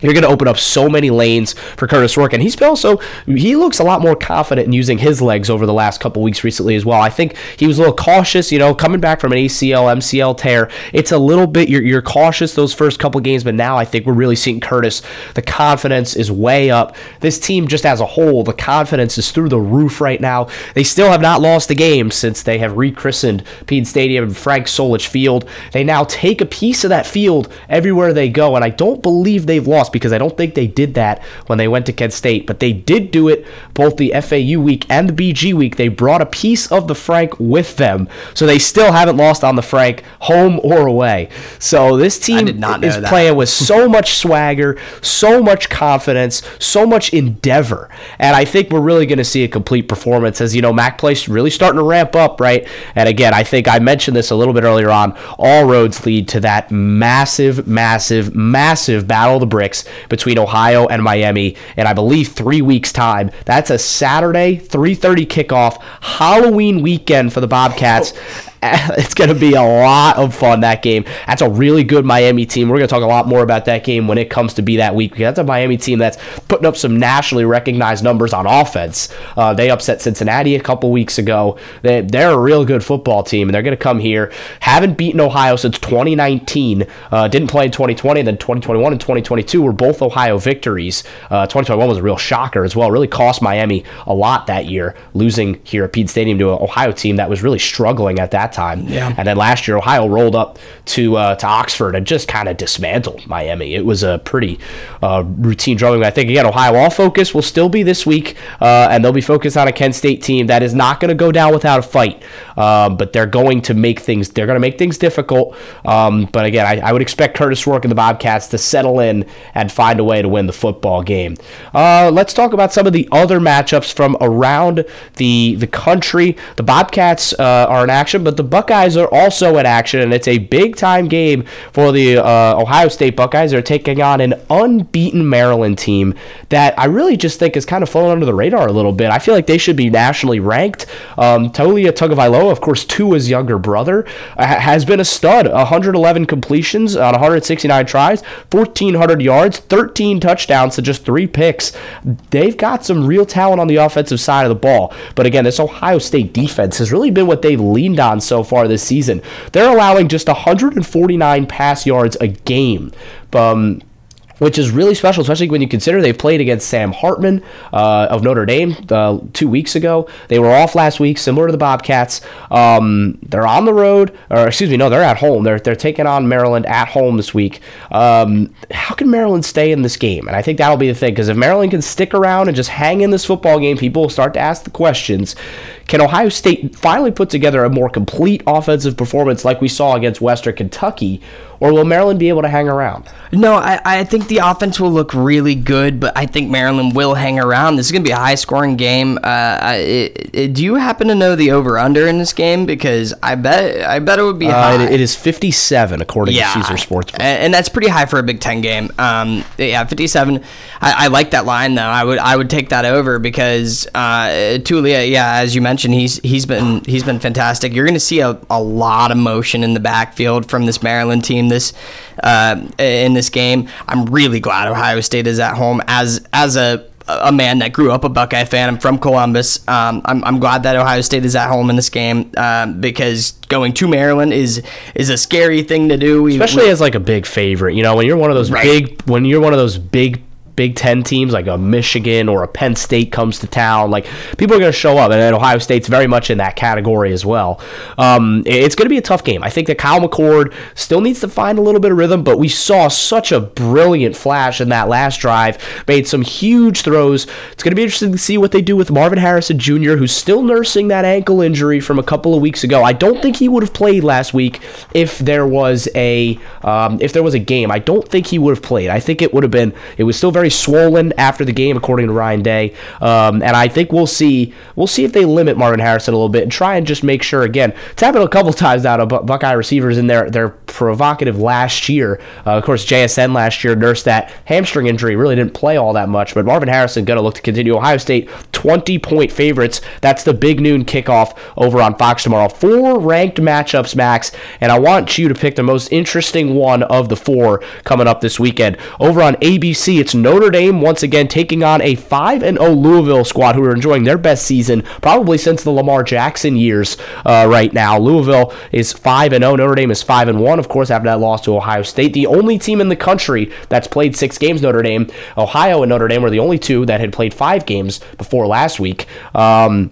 you're going to open up so many lanes for Curtis Rourke. And he's also, he looks a lot more confident in using his legs over the last couple weeks recently as well. I think he was a little cautious, you know, coming back from an A C L, M C L tear. It's a little bit, you're, you're cautious those first couple games, but now I think we're really seeing Curtis. The confidence is way up. This team just as a whole, the confidence is through the roof right now. They still have not lost a game since they have rechristened Peden Stadium and Frank Solich Field. They now take a piece of that field everywhere they go, and I don't believe they've lost, because I don't think they did that when they went to Kent State, but they did do it both the F A U week and the B G week. They brought a piece of the Frank with them, so they still haven't lost on the Frank, home or away. So this team is that. playing with so much swagger, so much confidence, so much endeavor, and I think we're really going to see a complete performance. As you know, Mac Play's really starting to ramp up, right? And again, I think I mentioned this a little bit earlier on, all roads lead to that massive, massive, massive battle of the bricks between Ohio and Miami, and I believe three weeks' time. That's a Saturday, three thirty kickoff, Halloween weekend for the Bobcats. Oh. It's going to be a lot of fun, that game. That's a really good Miami team. We're going to talk a lot more about that game when it comes to be that week, because that's a Miami team that's putting up some nationally recognized numbers on offense. Uh, they upset Cincinnati a couple weeks ago. They, they're a real good football team, and they're going to come here. Haven't beaten Ohio since twenty nineteen. Uh, didn't play in twenty twenty, and then twenty twenty-one and twenty twenty-two were both Ohio victories. Uh, twenty twenty-one was a real shocker as well. It really cost Miami a lot that year, losing here at Peden Stadium to an Ohio team that was really struggling at that time. Yeah. And then last year, Ohio rolled up to uh, to Oxford and just kind of dismantled Miami. It was a pretty uh, routine drubbing. I think, again, Ohio all focus will still be this week, uh, and they'll be focused on a Kent State team that is not going to go down without a fight, um, but they're going to make things, they're going to make things difficult. Um, but again, I, I would expect Curtis Rourke and the Bobcats to settle in and find a way to win the football game. Uh, let's talk about some of the other matchups from around the, the country. The Bobcats uh, are in action, but the Buckeyes are also in action, and it's a big-time game for the uh, Ohio State Buckeyes. They're taking on an unbeaten Maryland team that I really just think is kind of falling under the radar a little bit. I feel like they should be nationally ranked. Um, Talia Tagovailoa, of course, Tua's younger brother, has been a stud. one hundred eleven completions on one hundred sixty-nine tries, fourteen hundred yards, thirteen touchdowns to just three picks. They've got some real talent on the offensive side of the ball. But again, this Ohio State defense has really been what they've leaned on so far this season. They're allowing just one hundred forty-nine pass yards a game, um, which is really special, especially when you consider they played against Sam Hartman uh, of Notre Dame uh, two weeks ago. They were off last week, similar to the Bobcats. Um, they're on the road, or excuse me, no, they're at home. They're they're taking on Maryland at home this week. Um, how can Maryland stay in this game? And I think that'll be the thing, because if Maryland can stick around and just hang in this football game, people will start to ask the questions. Can Ohio State finally put together a more complete offensive performance like we saw against Western Kentucky, or will Maryland be able to hang around? No, I, I think the offense will look really good, but I think Maryland will hang around. This is going to be a high-scoring game. Uh, I, it, it, do you happen to know the over-under in this game? Because I bet I bet it would be uh, high. It, it is fifty-seven, according yeah, to Caesar Sportsbook. And, and that's pretty high for a Big Ten game. Um, yeah, fifty-seven. I, I like that line, though. I would I would take that over because uh, Tulia, yeah, as you mentioned, and he's he's been he's been fantastic. You're going to see a, a lot of motion in the backfield from this Maryland team this uh, in this game. I'm really glad Ohio State is at home. As as a a man that grew up a Buckeye fan, I'm from Columbus. Um, I'm I'm glad that Ohio State is at home in this game um, because going to Maryland is is a scary thing to do, we, especially we, as like a big favorite. You know, when you're one of those right. big when you're one of those big. Big Ten teams, like a Michigan or a Penn State comes to town, like people are going to show up, and then Ohio State's very much in that category as well. Um, it's going to be a tough game. I think that Kyle McCord still needs to find a little bit of rhythm, but we saw such a brilliant flash in that last drive, made some huge throws. It's going to be interesting to see what they do with Marvin Harrison Junior, who's still nursing that ankle injury from a couple of weeks ago. I don't think he would have played last week if there was a um, if there was a game. I don't think he would have played. I think it would have been, it was still very swollen after the game, according to Ryan Day. Um, and I think we'll see we'll see if they limit Marvin Harrison a little bit and try and just make sure, again, it's happened a couple times now to Buckeye receivers in their, their provocative last year. Uh, of course, J S N last year nursed that hamstring injury, really didn't play all that much, but Marvin Harrison going to look to continue. Ohio State, twenty-point favorites. That's the big noon kickoff over on Fox tomorrow. Four ranked matchups, Max, and I want you to pick the most interesting one of the four coming up this weekend. Over on A B C, it's Notre Dame once again taking on a five and oh Louisville squad who are enjoying their best season probably since the Lamar Jackson years uh, right now. Louisville is five and oh. Notre Dame is five and one, of course, after that loss to Ohio State. The only team in the country that's played six games, Notre Dame. Ohio and Notre Dame were the only two that had played five games before last week. Um...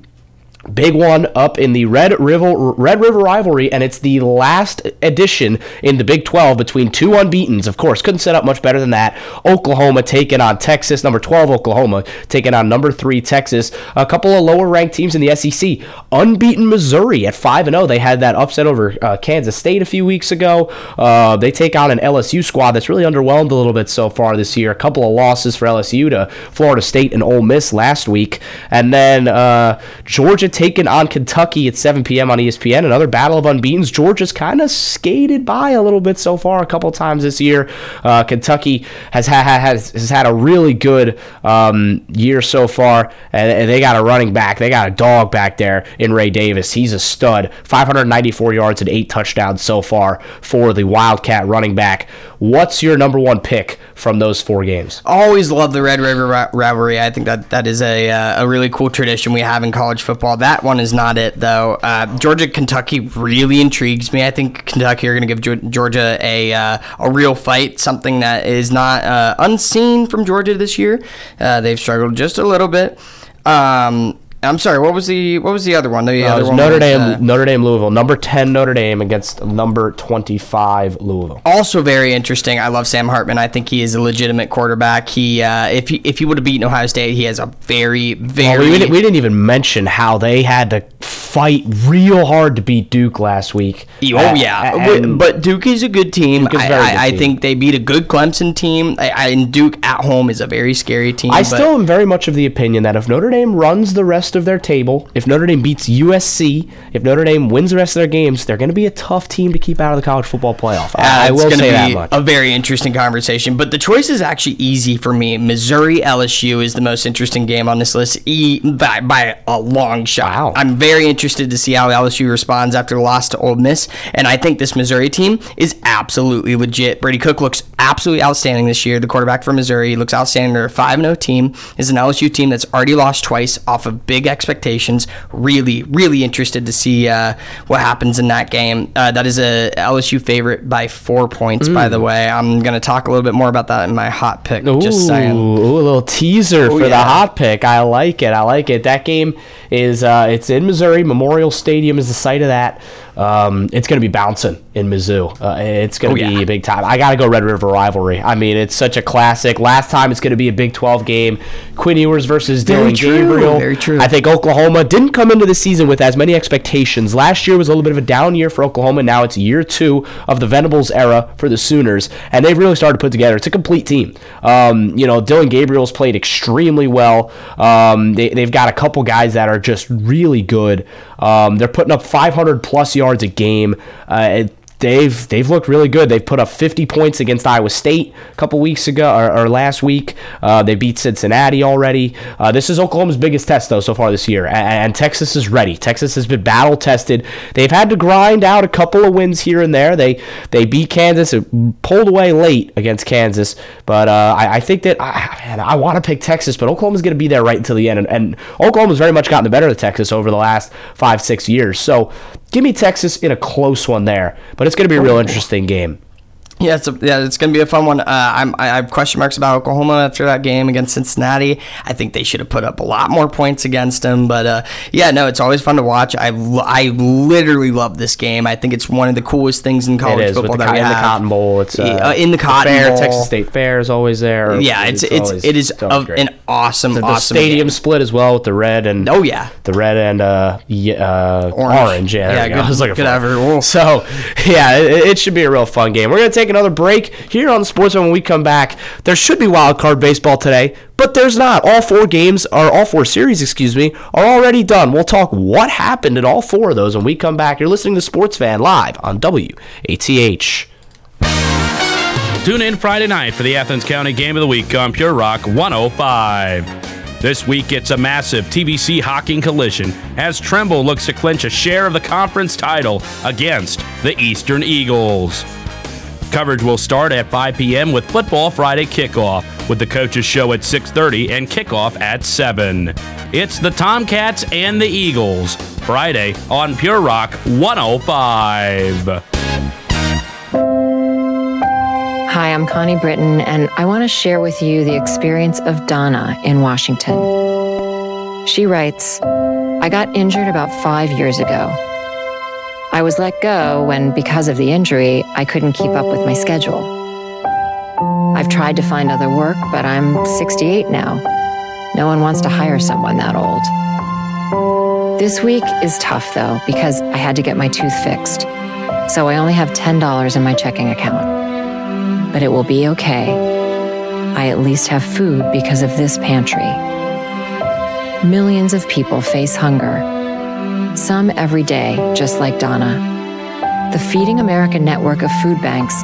Big one up in the Red River, Red River rivalry, and it's the last edition in the Big twelve between two unbeatens. Of course, couldn't set up much better than that. Oklahoma taking on Texas, number twelve Oklahoma taking on number three Texas. A couple of lower-ranked teams in the S E C. Unbeaten Missouri at five and oh. They had that upset over uh, Kansas State a few weeks ago. Uh, they take on an L S U squad that's really underwhelmed a little bit so far this year. A couple of losses for L S U to Florida State and Ole Miss last week. And then uh, Georgia taken on Kentucky at seven p.m. on E S P N. Another battle of unbeatens. Georgia's kind of skated by a little bit so far a couple times this year. Uh, Kentucky has, ha- has, has had a really good um, year so far, and, and they got a running back. They got a dog back there in Ray Davis. He's a stud. five hundred ninety-four yards and eight touchdowns so far for the Wildcat running back. What's your number one pick from those four games? Always love the Red River ra- rivalry. I think that that is a, uh, a really cool tradition we have in college football. That one is not it, though. Uh, Georgia-Kentucky really intrigues me. I think Kentucky are going to give G- Georgia a uh, a real fight, something that is not uh, unseen from Georgia this year. Uh, they've struggled just a little bit. Um, I'm sorry. What was the what was the other one? The uh, other one Notre was, Dame, uh, Notre Dame, Louisville. Number ten Notre Dame against number twenty-five Louisville. Also very interesting. I love Sam Hartman. I think he is a legitimate quarterback. He uh, if he if he would have beaten Ohio State, he has a very very. Well, we, didn't, we didn't even mention how they had to fight real hard to beat Duke last week. Oh uh, yeah, but Duke is a good team. Duke is very I, good I, team. I think they beat a good Clemson team. I, I, and Duke at home is a very scary team. I but, still am very much of the opinion that if Notre Dame runs the rest of their table, if Notre Dame beats U S C, if Notre Dame wins the rest of their games, they're going to be a tough team to keep out of the college football playoff. I, uh, I will say that much. It's going to be a very interesting conversation, but the choice is actually easy for me. Missouri L S U is the most interesting game on this list e- by, by a long shot. Wow. I'm very interested to see how L S U responds after the loss to Ole Miss, and I think this Missouri team is absolutely legit. Brady Cook looks absolutely outstanding this year. The quarterback for Missouri looks outstanding. They're a five and oh team. It's an L S U team that's already lost twice off of big expectations. Really, really interested to see uh, what happens in that game. Uh, that is a L S U favorite by four points, mm. by the way. I'm going to talk a little bit more about that in my hot pick. Ooh, just saying. Ooh, a little teaser oh, for yeah. the hot pick. I like it. I like it. That game is uh, it's in Missouri. Memorial Stadium is the site of that. Um, it's going to be bouncing in Mizzou. Uh, it's going to oh, yeah. be a big time. I got to go Red River rivalry. I mean, it's such a classic. Last time it's going to be a Big twelve game. Quinn Ewers versus Dylan Gabriel. Very true. I think Oklahoma didn't come into the season with as many expectations. Last year was a little bit of a down year for Oklahoma. Now it's year two of the Venables era for the Sooners, and they've really started to put together. It's a complete team. Um, you know, Dylan Gabriel's played extremely well. Um, they, they've got a couple guys that are just really good. Um, they're putting up five hundred plus yards a game. Uh, they've they've looked really good. They've put up fifty points against Iowa State a couple weeks ago or, or last week. Uh, they beat Cincinnati already. Uh, this is Oklahoma's biggest test though so far this year, and, and Texas is ready. Texas has been battle tested. They've had to grind out a couple of wins here and there. They they beat Kansas, pulled away late against Kansas, but uh, I, I think that ah, man, I want to pick Texas, but Oklahoma's going to be there right until the end, and, and Oklahoma's very much gotten the better of Texas over the last five six years. So. Give me Texas in a close one there, but it's going to be a real interesting game. Yeah, it's a, yeah, it's going to be a fun one. Uh, I'm, I have question marks about Oklahoma after that game against Cincinnati. I think they should have put up a lot more points against them. But, uh, yeah, no, it's always fun to watch. I, I literally love this game. I think it's one of the coolest things in college it is, football with the, that we in have. In the Cotton Bowl. It's, uh, uh, in the Cotton the fair, Bowl. Texas State Fair is always there. Yeah, it's, it's, it's, always, it is it's a, an awesome, the, the awesome The stadium game. Split as well with the red and oh, yeah. the red and uh, uh, orange. orange. Yeah, there yeah, good, I was looking for it. So, yeah, it, it should be a real fun game. We're going to take another break here on Sportsman. When we come back, there should be wild card baseball today, but there's not. All four games, or all four series, excuse me, are already done. We'll talk what happened in all four of those when we come back. You're listening to Sports Fan live on W A T H. Tune in Friday night for the Athens County Game of the Week on Pure Rock one oh five. This week, it's a massive T B C Hocking collision as Tremble looks to clinch a share of the conference title against the Eastern Eagles. Coverage will start at five p.m. with Football Friday kickoff, with the coaches show at six thirty and kickoff at seven. It's the Tomcats and the Eagles, Friday on Pure Rock one oh five. Hi, I'm Connie Britton, and I want to share with you the experience of Donna in Washington. She writes, I got injured about five years ago. I was let go when, because of the injury, I couldn't keep up with my schedule. I've tried to find other work, but I'm sixty-eight now. No one wants to hire someone that old. This week is tough, though, because I had to get my tooth fixed. So I only have ten dollars in my checking account. But it will be okay. I at least have food because of this pantry. Millions of people face hunger. Some every day, just like Donna. The Feeding America network of food banks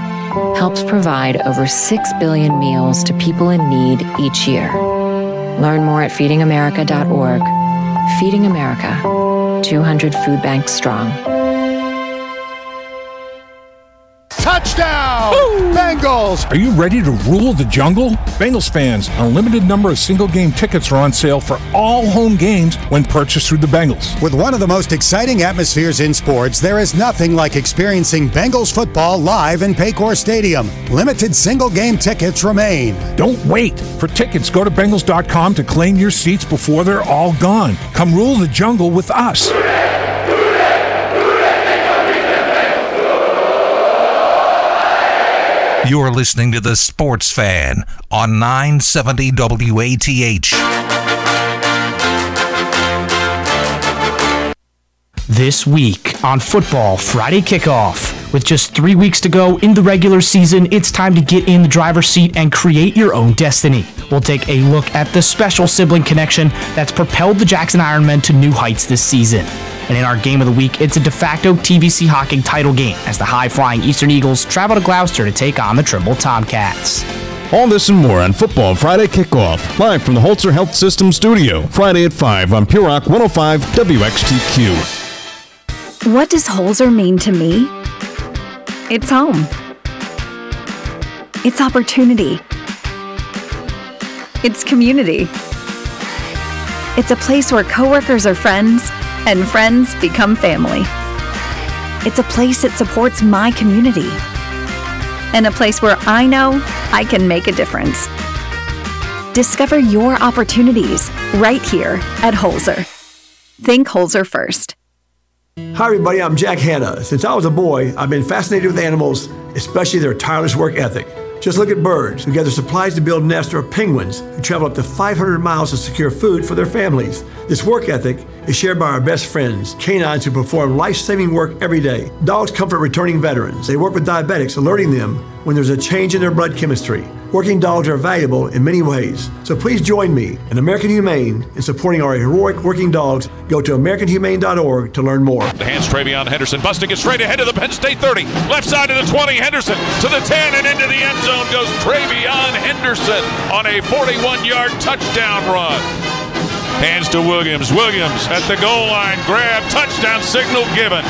helps provide over six billion meals to people in need each year. Learn more at feeding america dot org. Feeding America, two hundred food banks strong. Touchdown! Woo! Bengals! Are you ready to rule the jungle? Bengals fans, a limited number of single-game tickets are on sale for all home games when purchased through the Bengals. With one of the most exciting atmospheres in sports, there is nothing like experiencing Bengals football live in Paycor Stadium. Limited single-game tickets remain. Don't wait. For tickets, go to bengals dot com to claim your seats before they're all gone. Come rule the jungle with us. You're listening to The Sports Fan on nine seventy W A T H. This week on Football Friday Kickoff, with just three weeks to go in the regular season, it's time to get in the driver's seat and create your own destiny. We'll take a look at the special sibling connection that's propelled the Jackson Ironmen to new heights this season. And in our Game of the Week, it's a de facto T V C Hocking title game as the high-flying Eastern Eagles travel to Gloucester to take on the Trimble Tomcats. All this and more on Football Friday Kickoff, live from the Holzer Health System Studio, Friday at five on Pure Rock one oh five W X T Q. What does Holzer mean to me? It's home. It's opportunity. It's community. It's a place where coworkers are friends, and friends become family. It's a place that supports my community, and a place where I know I can make a difference. Discover your opportunities right here at Holzer. Think Holzer first. Hi everybody, I'm Jack Hanna. Since I was a boy, I've been fascinated with animals, especially their tireless work ethic. Just look at birds who gather supplies to build nests, or penguins who travel up to five hundred miles to secure food for their families. This work ethic is shared by our best friends, canines who perform life-saving work every day. Dogs comfort returning veterans. They work with diabetics, alerting them when there's a change in their blood chemistry. Working dogs are valuable in many ways. So please join me and American Humane in supporting our heroic working dogs. Go to american humane dot org to learn more. The hands Travion Henderson, busting it straight ahead to the Penn State thirty. Left side of the twenty, Henderson to the ten and into the end zone goes Travion Henderson on a forty-one-yard touchdown run. Hands to Williams. Williams at the goal line. Grab. Touchdown signal given.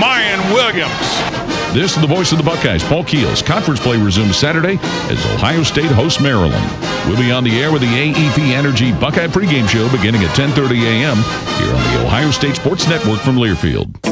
Mayan Williams. This is the voice of the Buckeyes, Paul Keels. Conference play resumes Saturday as Ohio State hosts Maryland. We'll be on the air with the A E P Energy Buckeye pregame show beginning at ten thirty a.m. here on the Ohio State Sports Network from Learfield.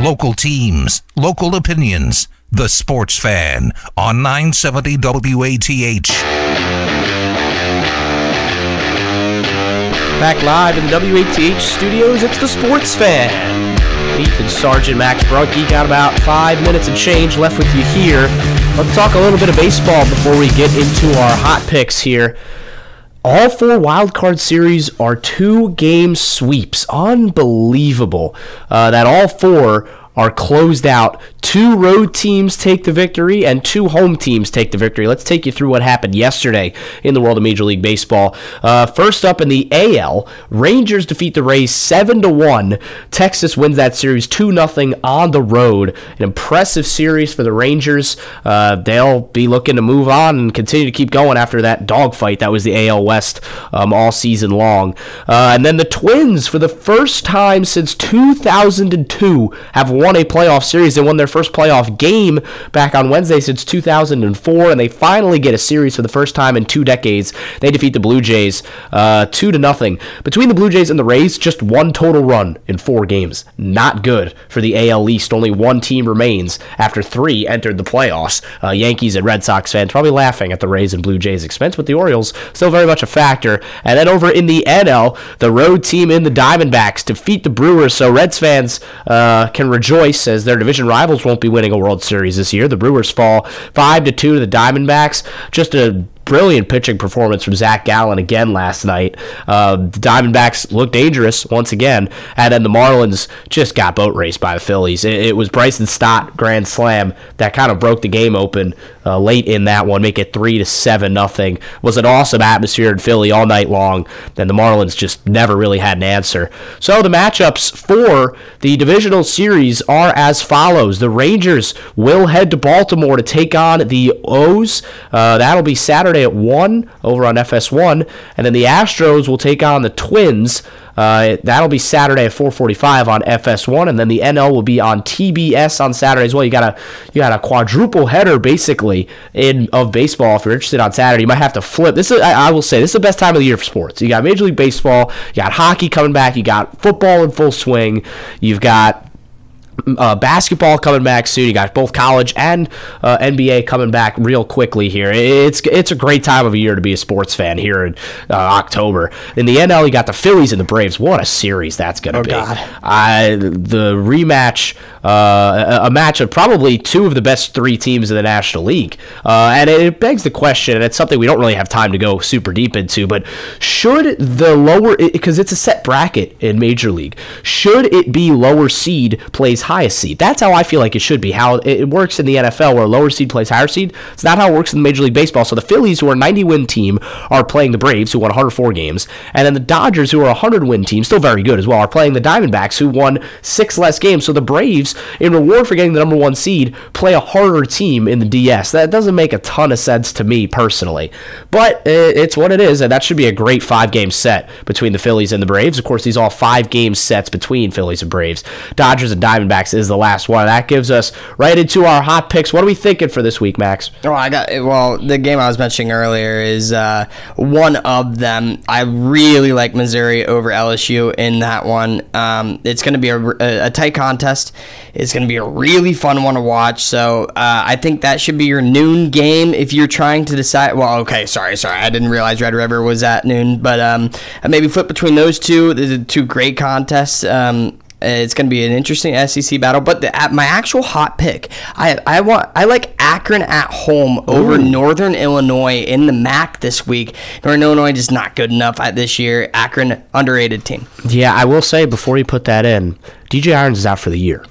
Local teams, local opinions, the sports fan on nine seventy W A T H. Back live in the W A T H studios, it's the Sports Fan. Ethan Sargent, Max Brunke, got about five minutes and change left with you here. Let's talk a little bit of baseball before we get into our hot picks here. All four wildcard series are two-game sweeps. Unbelievable uh, that all four are closed out. Two road teams take the victory and two home teams take the victory. Let's take you through what happened yesterday in the world of Major League Baseball. Uh, first up in the A L, Rangers defeat the Rays seven to one. Texas wins that series two to nothing on the road. An impressive series for the Rangers. Uh, they'll be looking to move on and continue to keep going after that dogfight that was the A L West um, all season long. Uh, and then the Twins, for the first time since two thousand two, have won a playoff series. They won their first playoff game back on Wednesday since two thousand four, and they finally get a series for the first time in two decades. They defeat the Blue Jays uh, two to nothing. Between the Blue Jays and the Rays, just one total run in four games. Not good for the A L East. Only one team remains after three entered the playoffs. Uh, Yankees and Red Sox fans probably laughing at the Rays and Blue Jays' expense, but the Orioles still very much a factor. And then over in the N L, the road team in the Diamondbacks defeat the Brewers, so Reds fans uh, can rejoice as their division rivals won't be winning a World Series this year. The Brewers fall five to two to the Diamondbacks. Just a brilliant pitching performance from Zach Gallen again last night. Uh, the Diamondbacks looked dangerous once again, and then the Marlins just got boat raced by the Phillies. It, it was Bryson Stott grand slam that kind of broke the game open uh, late in that one, make it three to seven nothing. Was an awesome atmosphere in Philly all night long. Then the Marlins just never really had an answer. So the matchups for the divisional series are as follows: the Rangers will head to Baltimore to take on the O's. Uh, that'll be Saturday at one over on F S one, and then the Astros will take on the Twins. Uh, that'll be Saturday at four forty-five on F S one, and then the N L will be on T B S on Saturday as well. You got a you got a quadruple header basically in of baseball. If you're interested on Saturday, you might have to flip. This is I, I will say this is the best time of the year for sports. You got Major League Baseball, you got hockey coming back, you got football in full swing, you've got Uh, basketball coming back soon. You got both college and uh, N B A coming back real quickly here. It's it's a great time of year to be a sports fan here in uh, October. In the N L, you got the Phillies and the Braves. What a series that's going to oh, be. God. I, the rematch, uh, a match of probably two of the best three teams in the National League. Uh, and it, it begs the question, and it's something we don't really have time to go super deep into, but should the lower, because it's a set bracket in Major League, should it be lower seed plays higher? highest seed? That's how I feel like it should be. How it works in the N F L where lower seed plays higher seed, it's not how it works in Major League Baseball. So the Phillies, who are a ninety-win team, are playing the Braves, who won one hundred four games, and then the Dodgers, who are a one hundred win team, still very good as well, are playing the Diamondbacks, who won six less games. So the Braves, in reward for getting the number one seed, play a harder team in the D S. That doesn't make a ton of sense to me personally, but it's what it is, and that should be a great five-game set between the Phillies and the Braves. Of course, these are all five-game sets between Phillies and Braves. Dodgers and Diamondbacks is the last one. That gives us right into our hot picks. What are we thinking for this week, Max? Oh, I got well, the game I was mentioning earlier is uh, one of them. I really like Missouri over L S U in that one. Um, it's going to be a, a, a tight contest. It's going to be a really fun one to watch. So uh, I think that should be your noon game if you're trying to decide. Well, okay, sorry, sorry. I didn't realize Red River was at noon, but um, maybe flip between those two. These are two great contests. Um, It's going to be an interesting S E C battle, but the, at my actual hot pick, I I want I like Akron at home over Ooh. Northern Illinois in the M A C this week. Northern Illinois is not good enough this year. Akron, underrated team. Yeah, I will say before you put that in, D J Irons is out for the year.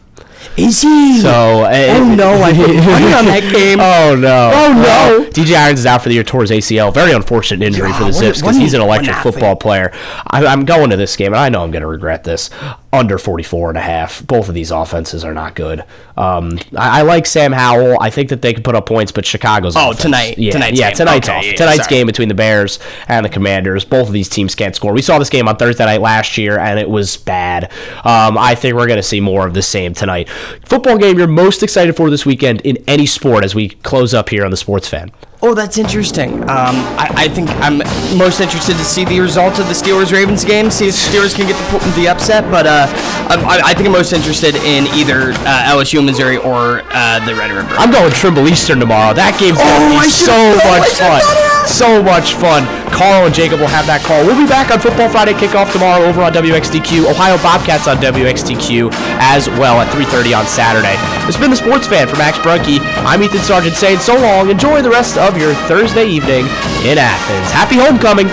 Is he? So, uh, oh, no. I put money on that game. Oh, no. Oh, no. Well, D J Irons is out for the year, towards A C L. Very unfortunate injury yeah, for the Zips because he's an electric football player. I, I'm going to this game, and I know I'm going to regret this. under forty-four and a half. Both of these offenses are not good. Um, I, I like Sam Howell. I think that they can put up points, but Chicago's oh offense. tonight, yeah, tonight's yeah, game. tonight's okay, off. Yeah, tonight's sorry. game between the Bears and the Commanders. Both of these teams can't score. We saw this game on Thursday night last year, and it was bad. Um, I think we're going to see more of the same tonight. Football game you're most excited for this weekend in any sport as we close up here on the Sports Fan. Oh, that's interesting. Um, I, I think I'm most interested to see the results of the Steelers-Ravens game, see if the Steelers can get the, the upset, but uh, I, I think I'm most interested in either uh, L S U, Missouri, or uh, the Red River. I'm going Trimble Eastern tomorrow. That game's going to be so much fun. So much fun. Carl and Jacob will have that call. We'll be back on Football Friday Kickoff tomorrow over on W X D Q. Ohio Bobcats on W X D Q as well at three thirty on Saturday. It's been the Sports Fan for Max Brunke. I'm Ethan Sargent saying so long. Enjoy the rest of your Thursday evening in Athens. Happy homecoming.